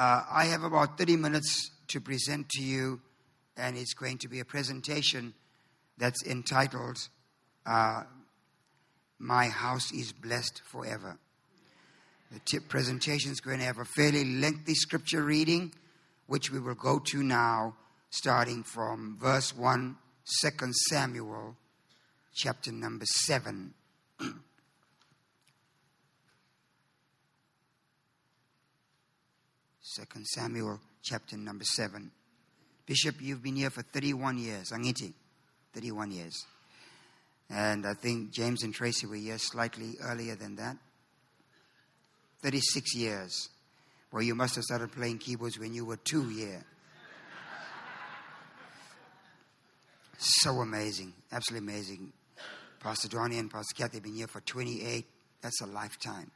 I have about 30 minutes to present to you, and it's going to be a presentation that's entitled, My House is Blessed Forever. The presentation is going to have a fairly lengthy scripture reading, which we will go to now, starting from verse 1, 2 Samuel, chapter number 7. Second Samuel, chapter number 7. Bishop, you've been here for 31 years. Angiti, 31 years. And I think James and Tracy were here slightly earlier than that. 36 years. Well, you must have started playing keyboards when you were 2 years. So amazing. Absolutely amazing. Pastor Donnie and Pastor Kathy have been here for 28. That's a lifetime.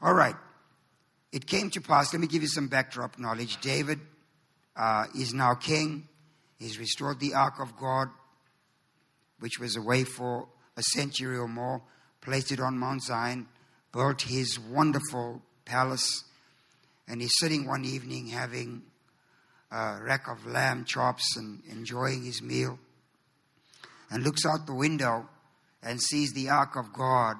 All right. It came to pass, let me give you some backdrop knowledge. David is now king. He's restored the ark of God, which was away for a century or more, placed it on Mount Zion, built his wonderful palace, and he's sitting one evening having a rack of lamb chops and enjoying his meal, and looks out the window and sees the ark of God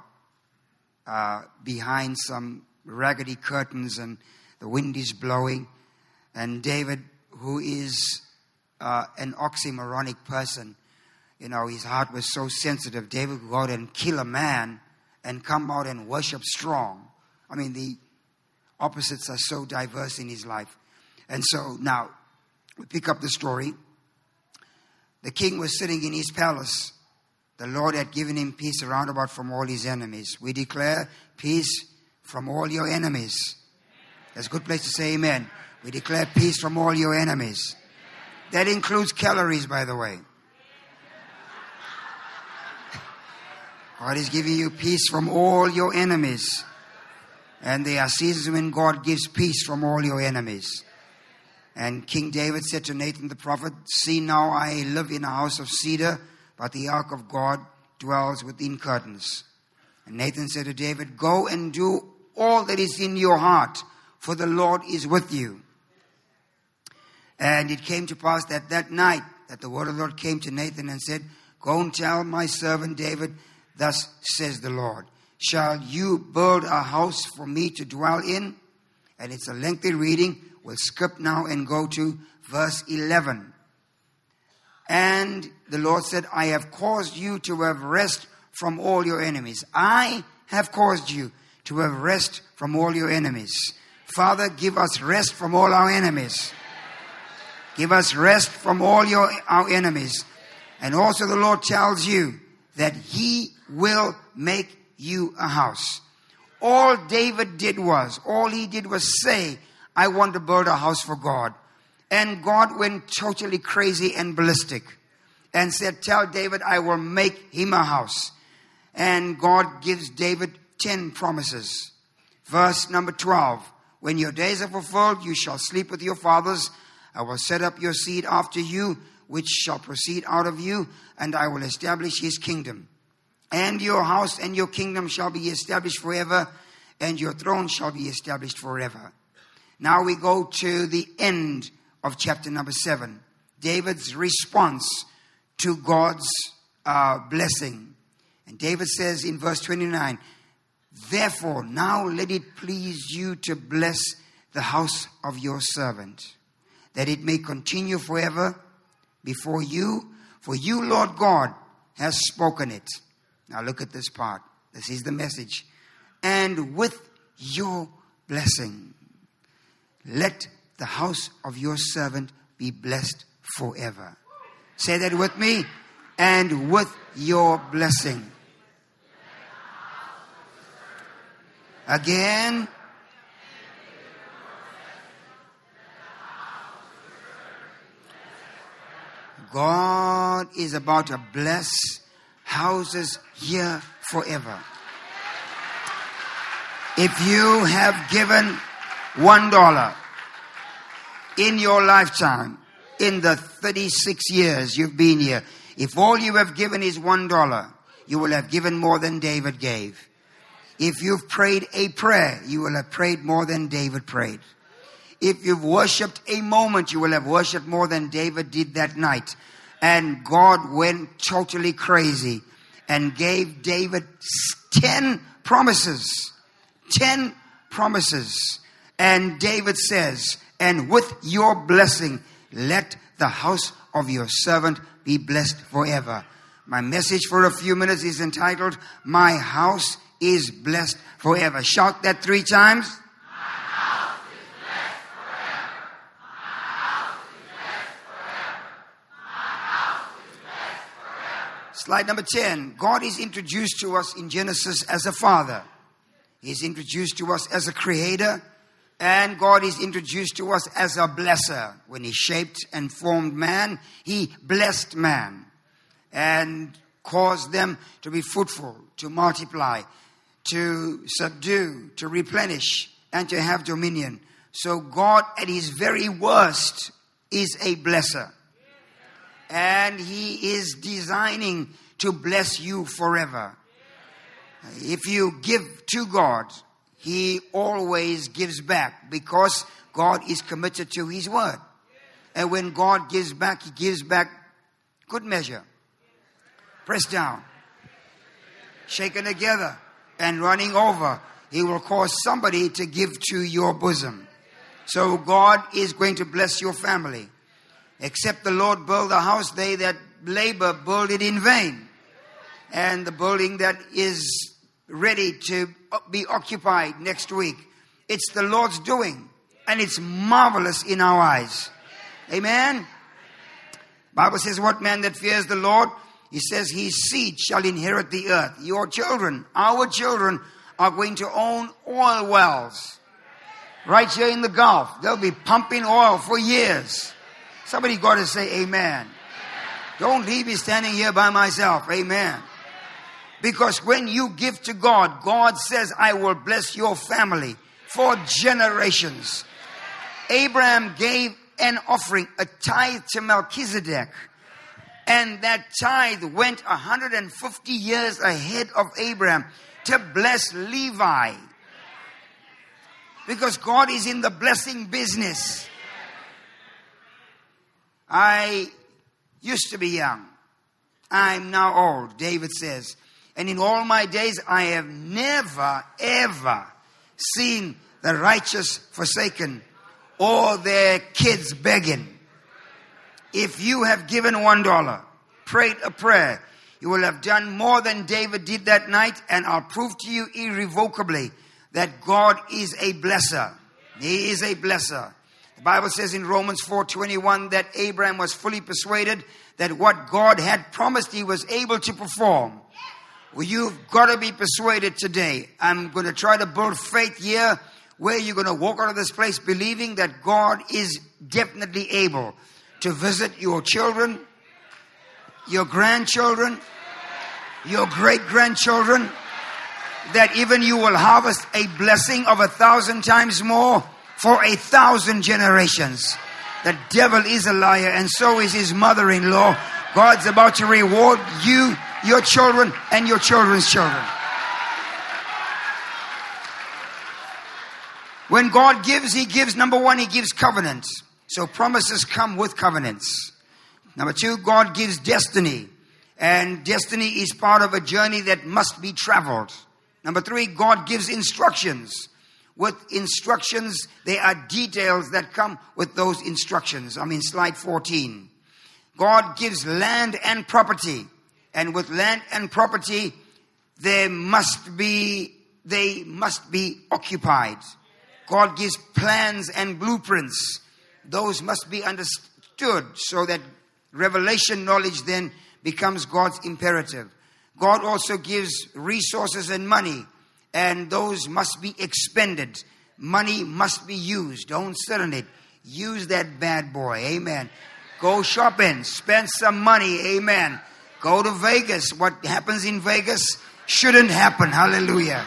behind some raggedy curtains, and the wind is blowing. And David, who is an oxymoronic person, you know, his heart was so sensitive. David could go out and kill a man and come out and worship strong. I mean, the opposites are so diverse in his life. And so now, we pick up the story. The king was sitting in his palace. The Lord had given him peace around about from all his enemies. We declare peace from all your enemies. That's a good place to say amen. We declare peace from all your enemies. That includes calories, by the way. God is giving you peace from all your enemies. And there are seasons when God gives peace from all your enemies. And King David said to Nathan the prophet, "See now, I live in a house of cedar, but the ark of God dwells within curtains." And Nathan said to David, "Go and do all that is in your heart, for the Lord is with you." And it came to pass that night that the word of the Lord came to Nathan and said, "Go and tell my servant David, thus says the Lord, shall you build a house for me to dwell in?" And it's a lengthy reading. We'll skip now and go to verse 11. And the Lord said, "I have caused you to have rest from all your enemies. I have caused you to have rest from all your enemies." Father, give us rest from all our enemies. Give us rest from all our enemies. And also the Lord tells you that he will make you a house. All he did was say, "I want to build a house for God." And God went totally crazy and ballistic and said, "Tell David, I will make him a house." And God gives David 10 promises. Verse number 12. "When your days are fulfilled, you shall sleep with your fathers. I will set up your seed after you, which shall proceed out of you, and I will establish his kingdom. And your house and your kingdom shall be established forever, and your throne shall be established forever." Now we go to the end of chapter number 7. David's response to God's blessing. And David says in verse 29, "Therefore, now let it please you to bless the house of your servant, that it may continue forever before you, for you, Lord God, has spoken it." Now look at this part. This is the message. "And with your blessing, let the house of your servant be blessed forever." Say that with me. "And with your blessing." Again. God is about to bless houses here forever. If you have given $1 in your lifetime, in the 36 years you've been here, if all you have given is $1, you will have given more than David gave. If you've prayed a prayer, you will have prayed more than David prayed. If you've worshipped a moment, you will have worshipped more than David did that night. And God went totally crazy and gave David 10 promises. 10 promises. And David says, and with your blessing, let the house of your servant be blessed forever. My message for a few minutes is entitled, My House is Blessed Forever. Shout that 3 times. My house is blessed forever. My house is blessed forever. My house is blessed forever. Slide number 10. God is introduced to us in Genesis as a father. He's introduced to us as a creator. And God is introduced to us as a blesser. When he shaped and formed man, he blessed man and caused them to be fruitful, to multiply, to subdue, to replenish, and to have dominion. So God, at his very worst, is a blesser. And he is designing to bless you forever. If you give to God, he always gives back because God is committed to his word. And when God gives back, he gives back good measure. Pressed down, shaken together, and running over. He will cause somebody to give to your bosom. So God is going to bless your family. Except the Lord build a house, they that labor build it in vain. And the building that is ready to be occupied next week. It's the Lord's doing, and it's marvelous in our eyes. Amen? Amen. Bible says, what man that fears the Lord? He says, his seed shall inherit the earth. Your children, our children, are going to own oil wells. Right here in the Gulf. They'll be pumping oil for years. Somebody got to say amen. Amen. Don't leave me standing here by myself. Amen. Because when you give to God, God says, I will bless your family for generations. Abraham gave an offering, a tithe to Melchizedek. And that tithe went 150 years ahead of Abraham to bless Levi. Because God is in the blessing business. I used to be young. I'm now old, David says. And in all my days, I have never, ever seen the righteous forsaken or their kids begging. If you have given $1, prayed a prayer, you will have done more than David did that night. And I'll prove to you irrevocably that God is a blesser. He is a blesser. The Bible says in Romans 4:21 that Abraham was fully persuaded that what God had promised, he was able to perform. Well, you've got to be persuaded today. I'm going to try to build faith here where you're going to walk out of this place believing that God is definitely able to visit your children, your grandchildren, your great-grandchildren, that even you will harvest a blessing of 1,000 times more for 1,000 generations. The devil is a liar, and so is his mother-in-law. God's about to reward you, your children, and your children's children. When God gives, he gives, number one, he gives covenants. So promises come with covenants. Number two, God gives destiny. And destiny is part of a journey that must be traveled. Number three, God gives instructions. With instructions, there are details that come with those instructions. I'm in slide 14. God gives land and property. And with land and property, they must be occupied. God gives plans and blueprints. Those must be understood so that revelation knowledge then becomes God's imperative. God also gives resources and money, and those must be expended. Money must be used. Don't sit on it. Use that bad boy. Amen. Go shopping. Spend some money. Amen. Go to Vegas. What happens in Vegas shouldn't happen. Hallelujah.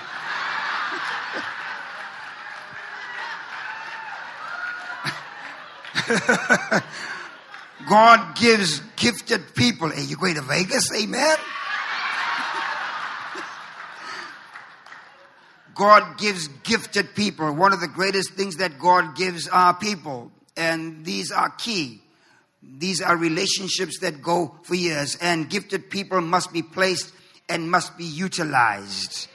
God gives gifted people. Hey, you going to Vegas? Amen. God gives gifted people. One of the greatest things that God gives are people. And these are key. These are relationships that go for years. And gifted people must be placed and must be utilized.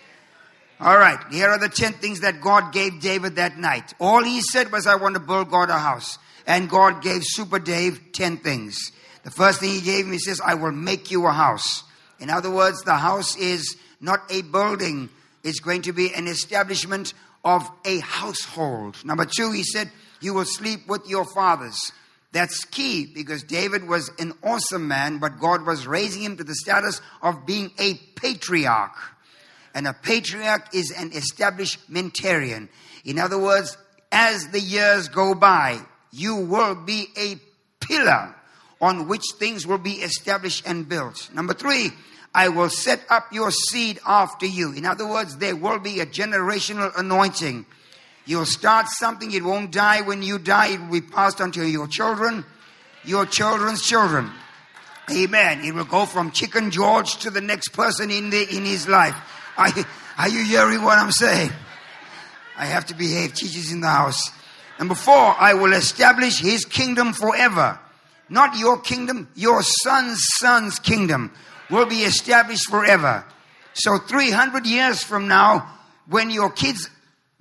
All right. Here are the 10 things that God gave David that night. All he said was, I want to build God a house. And God gave Super Dave 10 things. The first thing he gave him, he says, I will make you a house. In other words, the house is not a building. It's going to be an establishment of a household. Number 2, he said, you will sleep with your fathers. That's key, because David was an awesome man, but God was raising him to the status of being a patriarch. And a patriarch is an establishmentarian. In other words, as the years go by, you will be a pillar on which things will be established and built. Number 3, I will set up your seed after you. In other words, there will be a generational anointing. You'll start something, it won't die. When you die, it will be passed on to your children, your children's children. Amen. It will go from Chicken George to the next person in his life. Are you hearing what I'm saying? I have to behave. Teachers in the house. Number 4, I will establish his kingdom forever. Not your kingdom, your son's son's kingdom will be established forever. So 300 years from now, when your kids'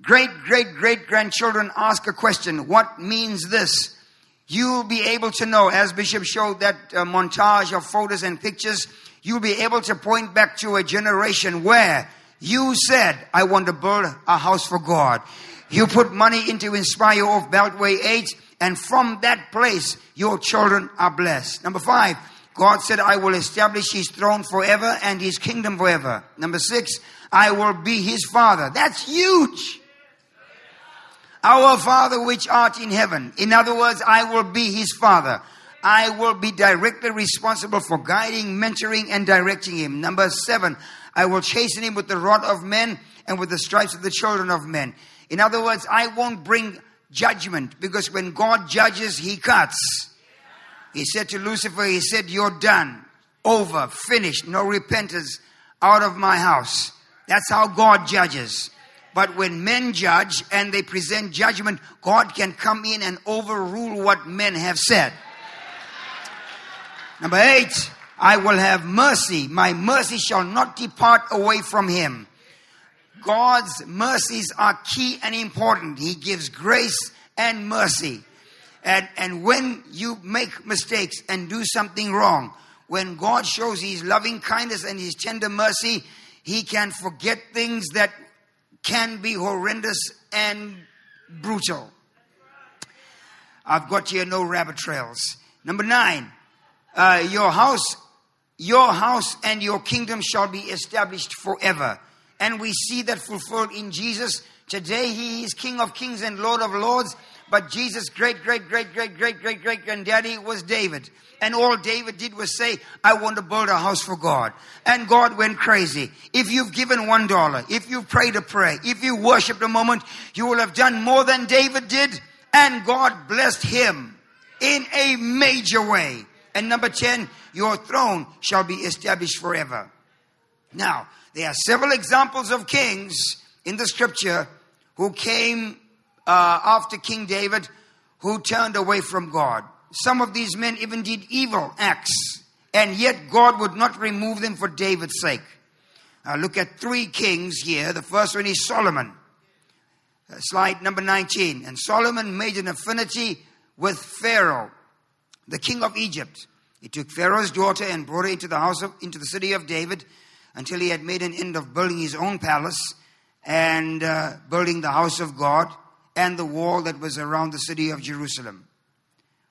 great-great-great-grandchildren ask a question, what means this? You'll be able to know, as Bishop showed that montage of photos and pictures, you'll be able to point back to a generation where you said, I want to build a house for God. You put money into Inspire of Beltway 8, and from that place, your children are blessed. Number 5, God said, I will establish his throne forever and his kingdom forever. Number 6, I will be his father. That's huge. Our Father which art in heaven. In other words, I will be his father. I will be directly responsible for guiding, mentoring, and directing him. Number 7, I will chasten him with the rod of men and with the stripes of the children of men. In other words, I won't bring judgment, because when God judges, he cuts. He said to Lucifer, he said, you're done, over, finished, no repentance, out of my house. That's how God judges. But when men judge and they present judgment, God can come in and overrule what men have said. Number 8, I will have mercy. My mercy shall not depart away from him. God's mercies are key and important. He gives grace and mercy. And when you make mistakes and do something wrong, when God shows his loving kindness and his tender mercy, he can forget things that can be horrendous and brutal. I've got here no rabbit trails. Number 9, your house and your kingdom shall be established forever. And we see that fulfilled in Jesus. Today he is King of Kings and Lord of Lords. But Jesus' great-great-great-great-great-great-great-granddaddy was David. And all David did was say, I want to build a house for God. And God went crazy. If you've given $1, if you've prayed a prayer, if you worshiped a moment, you will have done more than David did. And God blessed him in a major way. And number 10, your throne shall be established forever. Now, there are several examples of kings in the scripture who came after King David, who turned away from God. Some of these men even did evil acts, and yet God would not remove them for David's sake. Look at 3 kings here. The first one is Solomon. Slide number 19. And Solomon made an affinity with Pharaoh, the king of Egypt. He took Pharaoh's daughter and brought her into the city of David, until he had made an end of building his own palace and building the house of God and the wall that was around the city of Jerusalem.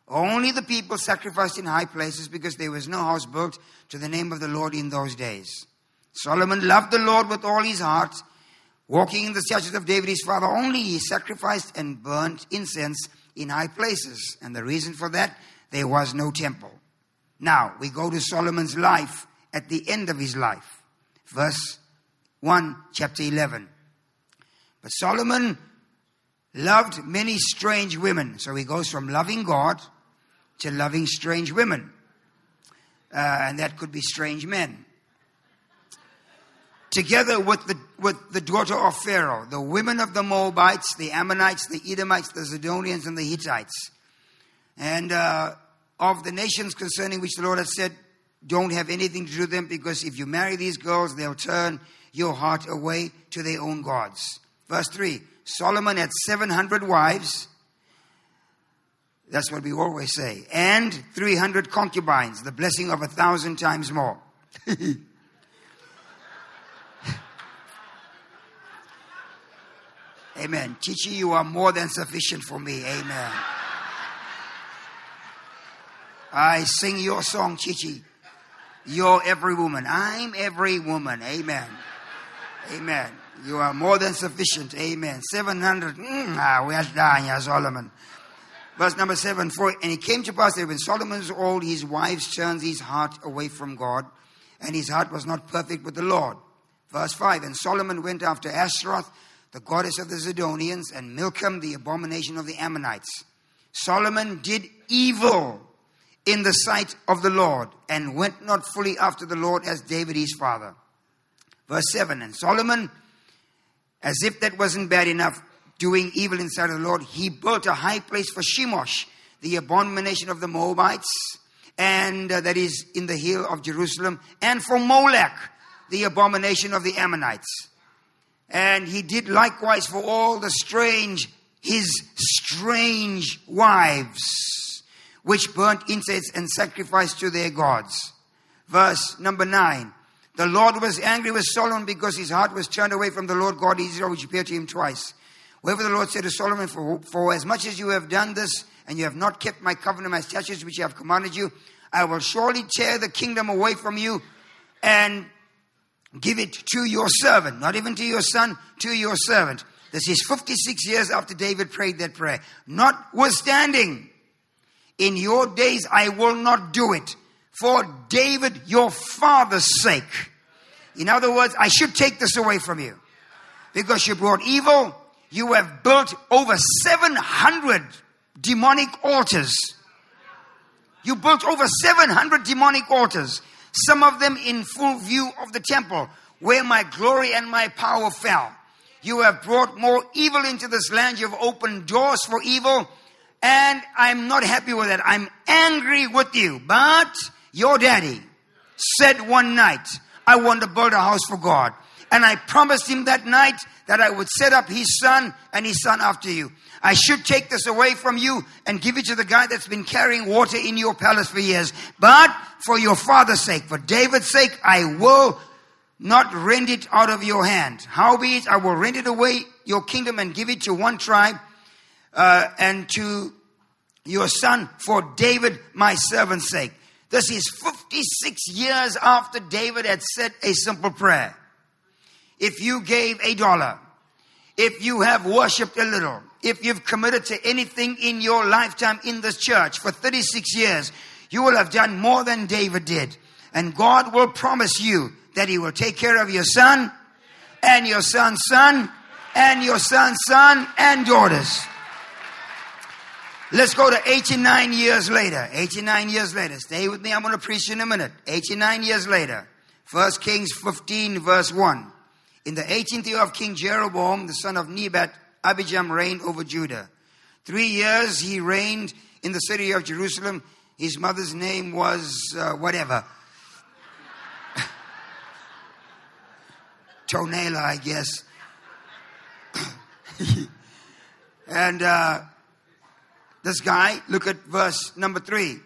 Only the people sacrificed in high places, because there was no house built to the name of the Lord in those days. Solomon loved the Lord with all his heart, walking in the statutes of David his father. Only he sacrificed and burnt incense in high places. And the reason for that, there was no temple. Now, we go to Solomon's life at the end of his life. Verse 1, chapter 11. But Solomon loved many strange women. So he goes from loving God to loving strange women. And that could be strange men. together with the daughter of Pharaoh, the women of the Moabites, the Ammonites, the Edomites, the Zidonians, and the Hittites, and of the nations concerning which the Lord has said, don't have anything to do with them, because if you marry these girls, they'll turn your heart away to their own gods. Verse 3, Solomon had 700 wives. That's what we always say. And 300 concubines, the blessing of 1,000 times more. Amen. Chichi, you are more than sufficient for me. Amen. I sing your song, Chichi. You're every woman. I'm every woman. Amen. Amen. You are more than sufficient. Amen. 700. Well done, Solomon. Verse number 7. For and it came to pass that when Solomon was old, his wives turned his heart away from God, and his heart was not perfect with the Lord. Verse 5. And Solomon went after Ashtoreth, the goddess of the Zidonians, and Milcom, the abomination of the Ammonites. Solomon did evil in the sight of the Lord, and went not fully after the Lord as David his father. Verse 7, and Solomon, as if that wasn't bad enough, doing evil in the sight of the Lord, he built a high place for Shemosh, the abomination of the Moabites, and that is in the hill of Jerusalem, and for Molech, the abomination of the Ammonites. And he did likewise for all the his strange wives, which burnt incense and sacrificed to their gods. Verse number 9. The Lord was angry with Solomon because his heart was turned away from the Lord God Israel, which appeared to him twice. Wherefore the Lord said to Solomon, for as much as you have done this, and you have not kept my covenant, my statutes, which I have commanded you, I will surely tear the kingdom away from you, and give it to your servant, not even to your son, to your servant. This is 56 years after David prayed that prayer. Notwithstanding, in your days I will not do it, for David your father's sake. In other words, I should take this away from you, because you brought evil. You have built over 700 demonic altars. You built over 700 demonic altars. Some of them in full view of the temple, where my glory and my power fell. You have brought more evil into this land. You have opened doors for evil. And I'm not happy with that. I'm angry with you. But your daddy said one night, I want to build a house for God. And I promised him that night that I would set up his son and his son after you. I should take this away from you and give it to the guy that's been carrying water in your palace for years. But for your father's sake, for David's sake, I will not rend it out of your hand. Howbeit, I will rend it away, your kingdom, and give it to one tribe and to your son for David, my servant's sake. This is 56 years after David had said a simple prayer. If you gave $1, if you have worshipped a little, if you've committed to anything in your lifetime in this church for 36 years, you will have done more than David did. And God will promise you that he will take care of your son and your son's son and your son's son and daughters. Let's go to 89 years later. 89 years later. Stay with me. I'm going to preach in a minute. 89 years later. 1 Kings 15 verse 1. In the 18th year of King Jeroboam, the son of Nebat, Abijam reigned over Judah. 3 years he reigned in the city of Jerusalem. His mother's name was whatever. Tonela, I guess. And this guy, look at verse number 3.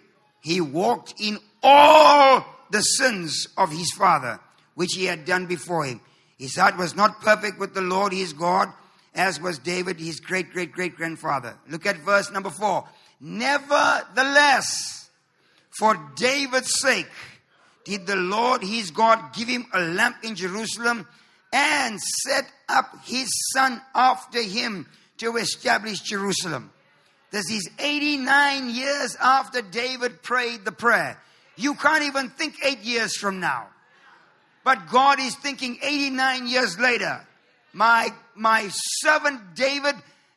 He walked in all the sins of his father, which he had done before him. His heart was not perfect with the Lord his God, as was David, his great-great-great-grandfather. Look at verse number 4. Nevertheless, for David's sake, did the Lord his God give him a lamp in Jerusalem and set up his son after him to establish Jerusalem. This is 89 years after David prayed the prayer. You can't even think 8 years from now. But God is thinking 89 years later. My servant David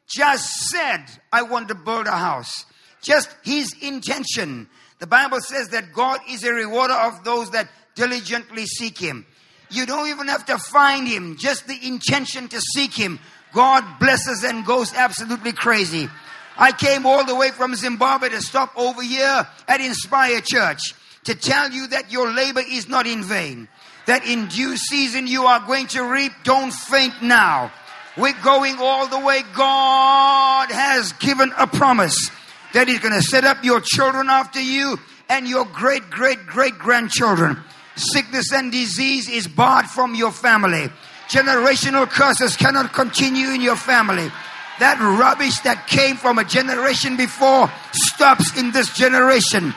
just said, I want to build a house. Just his intention. The Bible says that God is a rewarder of those that diligently seek him. You don't even have to find him. Just the intention to seek him. God blesses and goes absolutely crazy. I came all the way from Zimbabwe to stop over here at Inspire Church to tell you that your labor is not in vain. That in due season you are going to reap. Don't faint now. We're going all the way. God has given a promise that he's going to set up your children after you and your great-great-great-grandchildren. Sickness and disease is barred from your family. Generational curses cannot continue in your family. That rubbish that came from a generation before stops in this generation.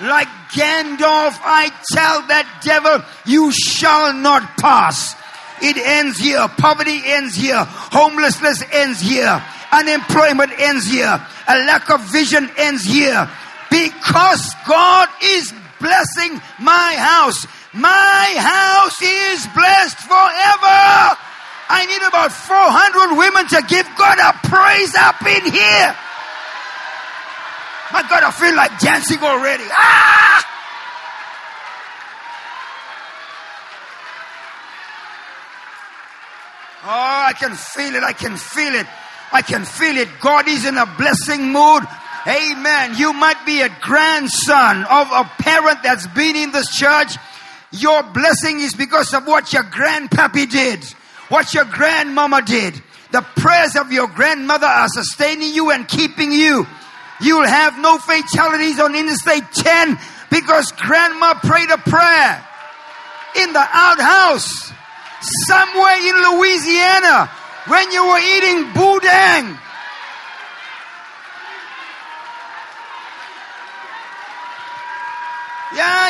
Like Gandalf, I tell that devil, you shall not pass. It ends here. Poverty ends here. Homelessness ends here. Unemployment ends here. A lack of vision ends here. Because God is blessing my house. My house is blessed forever. I need about 400 women to give God a praise up in here. My God, I feel like dancing already. Ah! Oh, I can feel it. I can feel it. I can feel it. God is in a blessing mood. Amen. You might be a grandson of a parent that's been in this church. Your blessing is because of what your grandpappy did, what your grandmama did. The prayers of your grandmother are sustaining you and keeping you. You'll have no fatalities on Interstate 10 because grandma prayed a prayer in the outhouse somewhere in Louisiana when you were eating boudin. Yeah.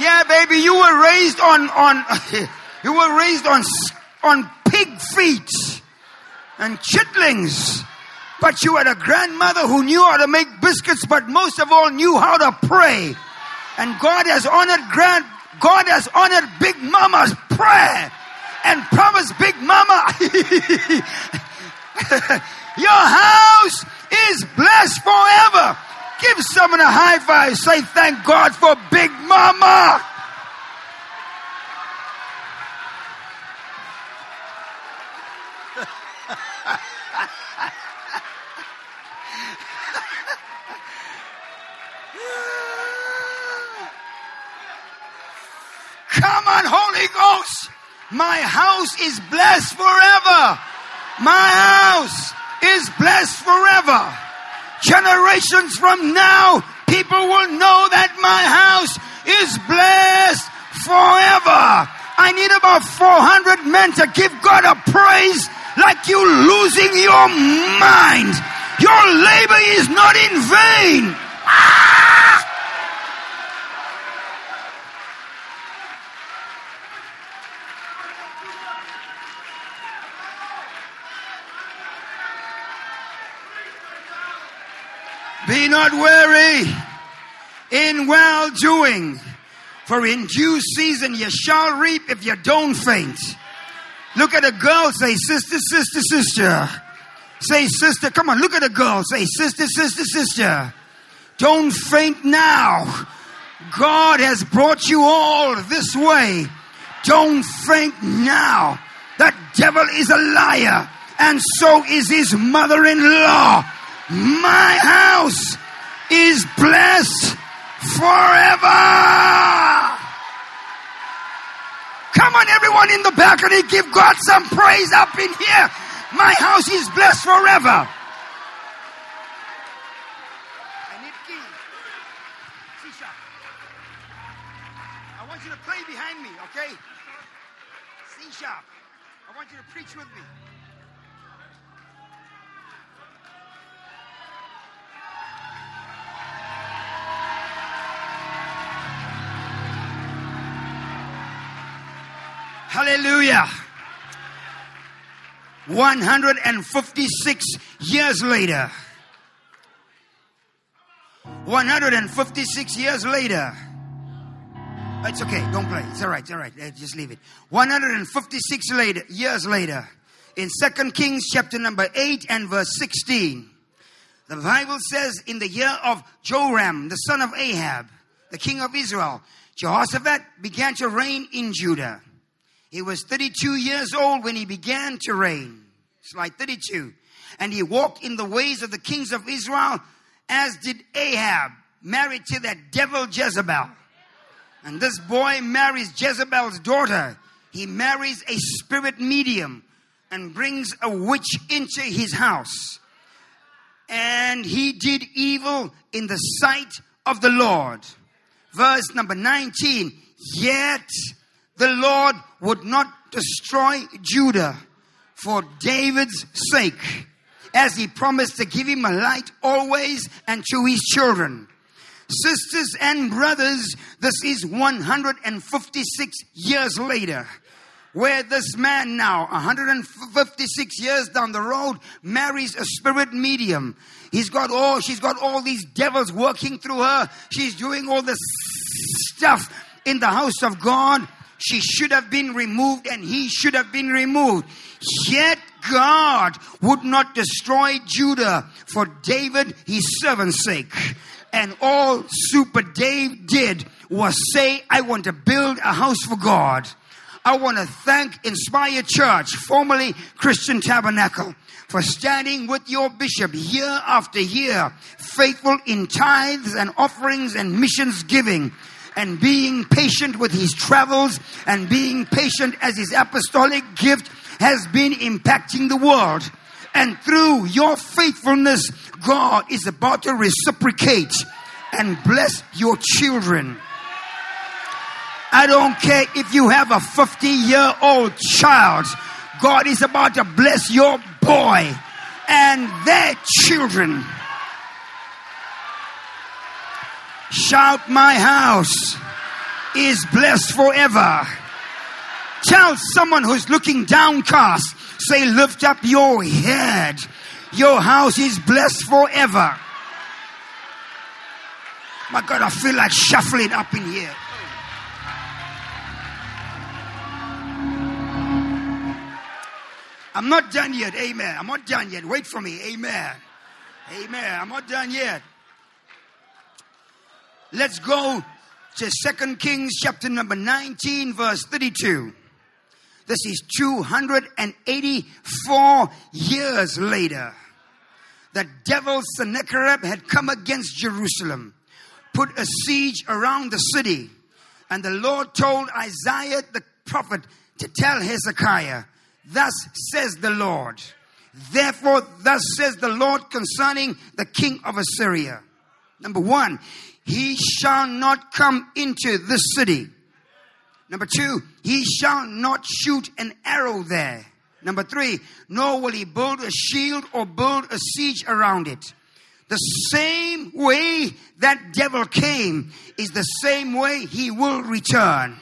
Yeah, baby, you were raised on you were raised on pig feet and chitlings. But you had a grandmother who knew how to make biscuits, but most of all knew how to pray. And God has honored Big Mama's prayer and promised Big Mama, your house is blessed forever. Give someone a high five. Say thank God for Big Mama. Come on, Holy Ghost. My house is blessed forever. My house is blessed forever. Generations from now, people will know that my house is blessed forever. I need about 400 men to give God a praise like you losing your mind. Your labor is not in vain. Ah! Be not weary in well-doing, for in due season you shall reap if you don't faint. Look at a girl, say, sister, sister, sister. Say, sister, come on, look at a girl, say, sister, sister, sister. Don't faint now. God has brought you all this way. Don't faint now. That devil is a liar, and so is his mother-in-law. My house is blessed forever. Come on, everyone in the balcony, give God some praise up in here. My house is blessed forever. I want you to play behind me, okay? C-sharp. I want you to preach with me. Hallelujah. 156 years later. It's okay. Don't play. It's all right. It's all right. Just leave it. 156 years later. In 2 Kings chapter number 8 and verse 16. The Bible says in the year of Joram, the son of Ahab, the king of Israel, Jehoshaphat began to reign in Judah. He was 32 years old when he began to reign. Slide 32. And he walked in the ways of the kings of Israel, as did Ahab, married to that devil Jezebel. And this boy marries Jezebel's daughter. He marries a spirit medium and brings a witch into his house. And he did evil in the sight of the Lord. Verse number 19. Yet the Lord would not destroy Judah for David's sake, as he promised to give him a light always and to his children. Sisters and brothers, this is 156 years later, where this man now, 156 years down the road, marries a spirit medium. She's got all these devils working through her. She's doing all this stuff in the house of God. She should have been removed and he should have been removed. Yet God would not destroy Judah for David, his servant's sake. And all Super Dave did was say, I want to build a house for God. I want to thank Inspire Church, formerly Christian Tabernacle, for standing with your bishop year after year, faithful in tithes and offerings and missions giving, and being patient with his travels, and being patient as his apostolic gift has been impacting the world. And through your faithfulness, God is about to reciprocate and bless your children. I don't care if you have a 50-year-old child. God is about to bless your boy and their children. Shout, my house is blessed forever. Tell someone who's looking downcast, say, lift up your head. Your house is blessed forever. My God, I feel like shuffling up in here. I'm not done yet. Amen. I'm not done yet. Wait for me. Amen. Amen. I'm not done yet. Let's go to 2 Kings chapter number 19, verse 32. This is 284 years later. The devil Sennacherib had come against Jerusalem, put a siege around the city. And the Lord told Isaiah the prophet to tell Hezekiah, thus says the Lord. Therefore, thus says the Lord concerning the king of Assyria. Number one, he shall not come into this city. Number two, he shall not shoot an arrow there. Number three, nor will he build a shield or build a siege around it. The same way that devil came is the same way he will return.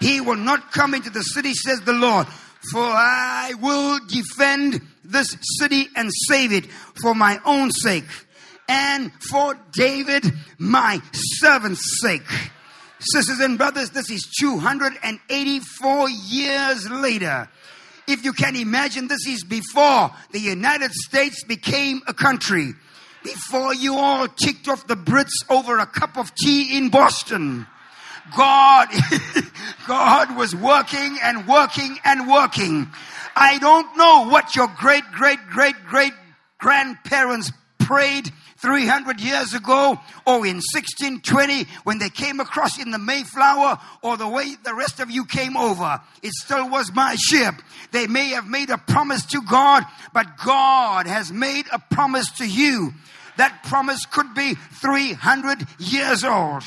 He will not come into the city, says the Lord. For I will defend this city and save it for my own sake and for David, my servant's sake. Sisters and brothers, this is 284 years later. If you can imagine, this is before the United States became a country. Before you all ticked off the Brits over a cup of tea in Boston. God was working and working and working. I don't know what your great-great-great-great-grandparents prayed 300 years ago, or in 1620 when they came across in the Mayflower, or the way the rest of you came over. It still was my ship. They may have made a promise to God, but God has made a promise to you. That promise could be 300 years old.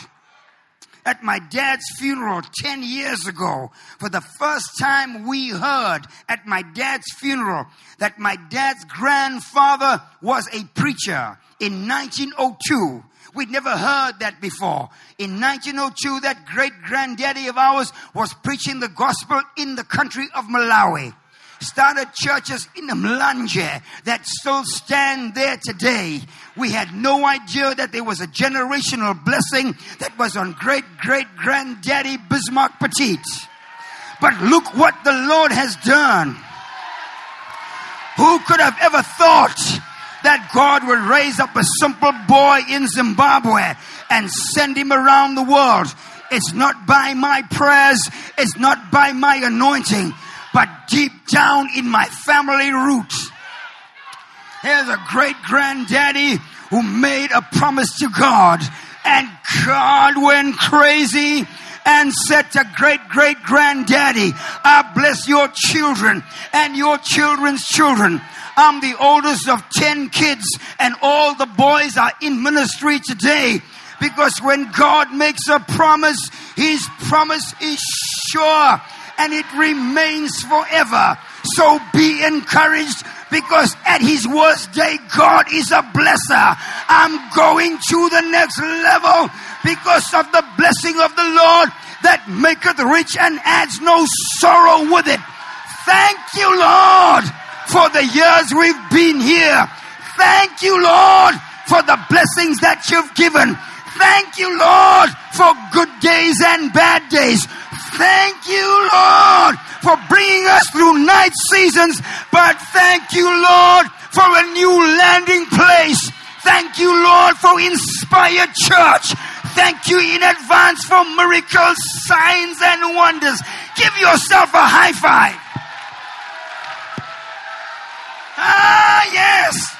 At my dad's funeral 10 years ago, for the first time we heard at my dad's funeral that my dad's grandfather was a preacher in 1902. We'd never heard that before. In 1902, that great-granddaddy of ours was preaching the gospel in the country of Malawi. Started churches in the Mlanje that still stand there today. We had no idea that there was a generational blessing that was on great-great-granddaddy Bismarck Petit. But look what the Lord has done. Who could have ever thought that God would raise up a simple boy in Zimbabwe and send him around the world? It's not by my prayers. It's not by my anointing. But deep down in my family roots, there's a great granddaddy who made a promise to God. And God went crazy and said to great-great-granddaddy, I bless your children and your children's children. I'm the oldest of 10 kids, and all the boys are in ministry today. Because when God makes a promise, his promise is sure and it remains forever. So be encouraged, because at his worst day, God is a blesser. I'm going to the next level because of the blessing of the Lord that maketh rich and adds no sorrow with it. Thank you, Lord, for the years we've been here. Thank you, Lord, for the blessings that you've given. Thank you, Lord, for good days and bad days. Thank you, Lord, for bringing us through night seasons. But thank you, Lord, for a new landing place. Thank you, Lord, for Inspire Church. Thank you in advance for miracles, signs, and wonders. Give yourself a high five. Ah, yes.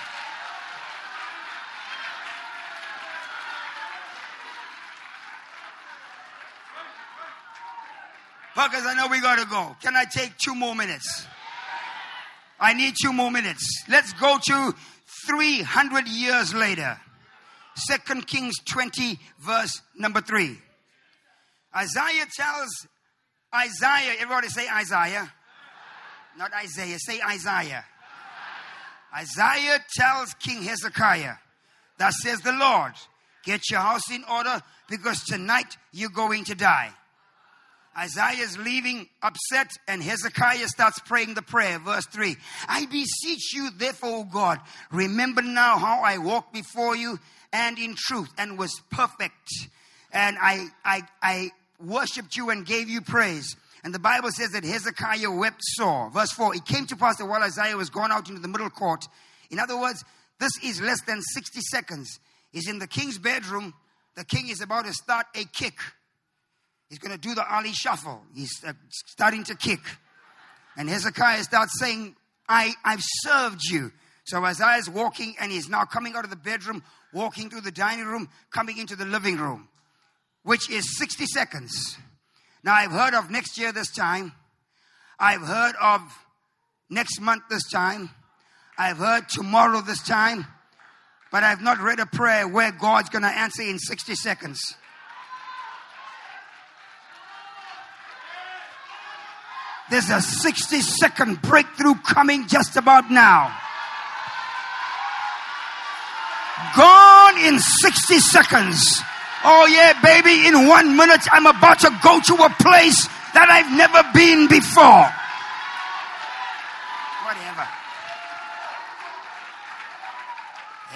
Because I know we got to go. Can I take 2 more minutes? I need 2 more minutes. Let's go to 300 years later. 2 Kings 20 verse number 3. Isaiah tells Isaiah. Everybody say Isaiah. Not Isaiah. Say Isaiah. Isaiah tells King Hezekiah, thus says the Lord, get your house in order because tonight you're going to die. Isaiah is leaving upset, and Hezekiah starts praying the prayer. Verse 3. I beseech you, therefore, O God, remember now how I walked before you and in truth and was perfect. And I worshipped you and gave you praise. And the Bible says that Hezekiah wept sore. Verse 4. It came to pass that while Isaiah was gone out into the middle court. In other words, this is less than 60 seconds. He's in the king's bedroom. The king is about to start a kick. He's going to do the Ali shuffle. He's starting to kick. And Hezekiah starts saying, I've served you. So Isaiah's walking, and he's now coming out of the bedroom, walking through the dining room, coming into the living room, which is 60 seconds. Now, I've heard of next year this time. I've heard of next month this time. I've heard tomorrow this time. But I've not read a prayer where God's going to answer in 60 seconds. There's a 60-second breakthrough coming just about now. Gone in 60 seconds. Oh yeah, baby, in 1 minute, I'm about to go to a place that I've never been before. Whatever.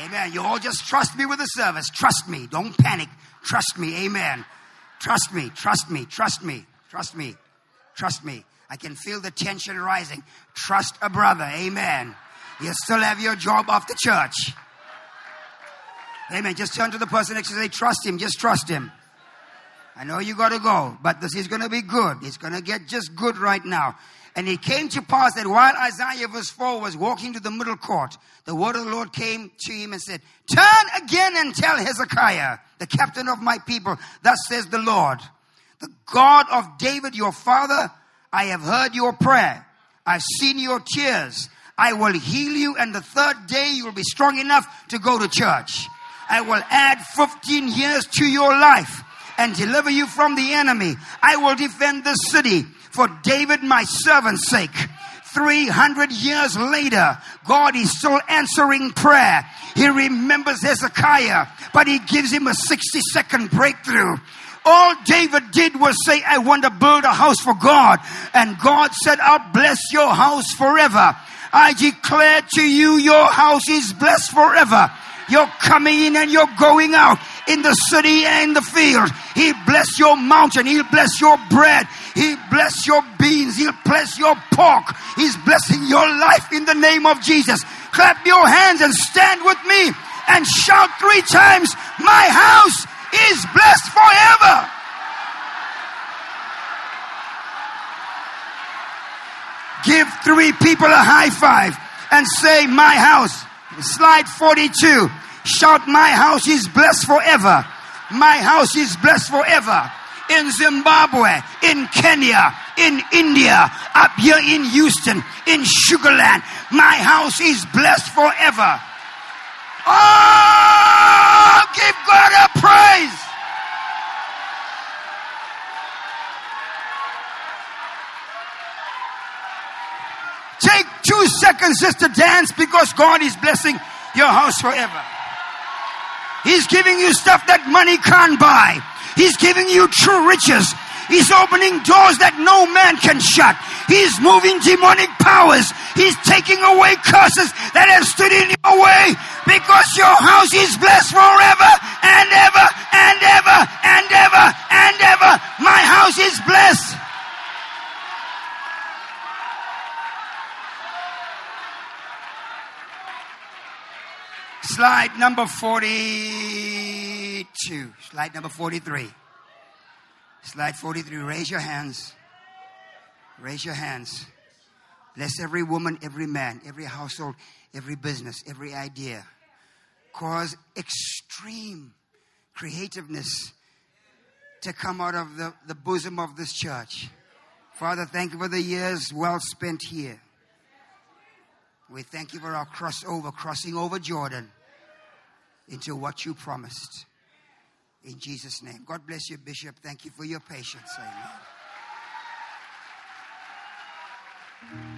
Amen. You all just trust me with the service. Trust me. Don't panic. Trust me. Amen. Trust me. Trust me. Trust me. Trust me. Trust me. I can feel the tension rising. Trust a brother. Amen. You still have your job after church. Amen. Just turn to the person next to you and say, trust him. Just trust him. I know you got to go, but this is going to be good. It's going to get just good right now. And it came to pass that while Isaiah verse 4 was walking to the middle court, the word of the Lord came to him and said, turn again and tell Hezekiah, the captain of my people, thus says the Lord, the God of David, your father, I have heard your prayer. I've seen your tears. I will heal you, and the third day you will be strong enough to go to church. I will add 15 years to your life and deliver you from the enemy. I will defend this city for David my servant's sake. 300 years later, God is still answering prayer. He remembers Hezekiah, but he gives him a 60-second breakthrough. All David did was say, I want to build a house for God. And God said, I'll bless your house forever. I declare to you, your house is blessed forever. You're coming in and you're going out in the city and in the field. He'll bless your mountain. He'll bless your bread. He'll bless your beans. He'll bless your pork. He's blessing your life in the name of Jesus. Clap your hands and stand with me and shout 3 times, my house is blessed forever. Give three people a high five and say, my house, slide 42. Shout, my house is blessed forever. My house is blessed forever. In Zimbabwe, in Kenya, in India, up here in Houston, in Sugarland, my house is blessed forever. Oh, give God a praise. Take 2 seconds just to dance because God is blessing your house forever. He's giving you stuff that money can't buy. He's giving you true riches. He's opening doors that no man can shut. He's moving demonic powers. He's taking away curses that have stood in your way because your house is blessed forever and ever and ever and ever and ever. My house is blessed. Slide number 42. Slide number 43. Slide 43. Raise your hands. Raise your hands. Bless every woman, every man, every household, every business, every idea. Cause extreme creativeness to come out of the bosom of this church. Father, thank you for the years well spent here. We thank you for our crossing over Jordan into what you promised. In Jesus' name. God bless you, Bishop. Thank you for your patience. Amen.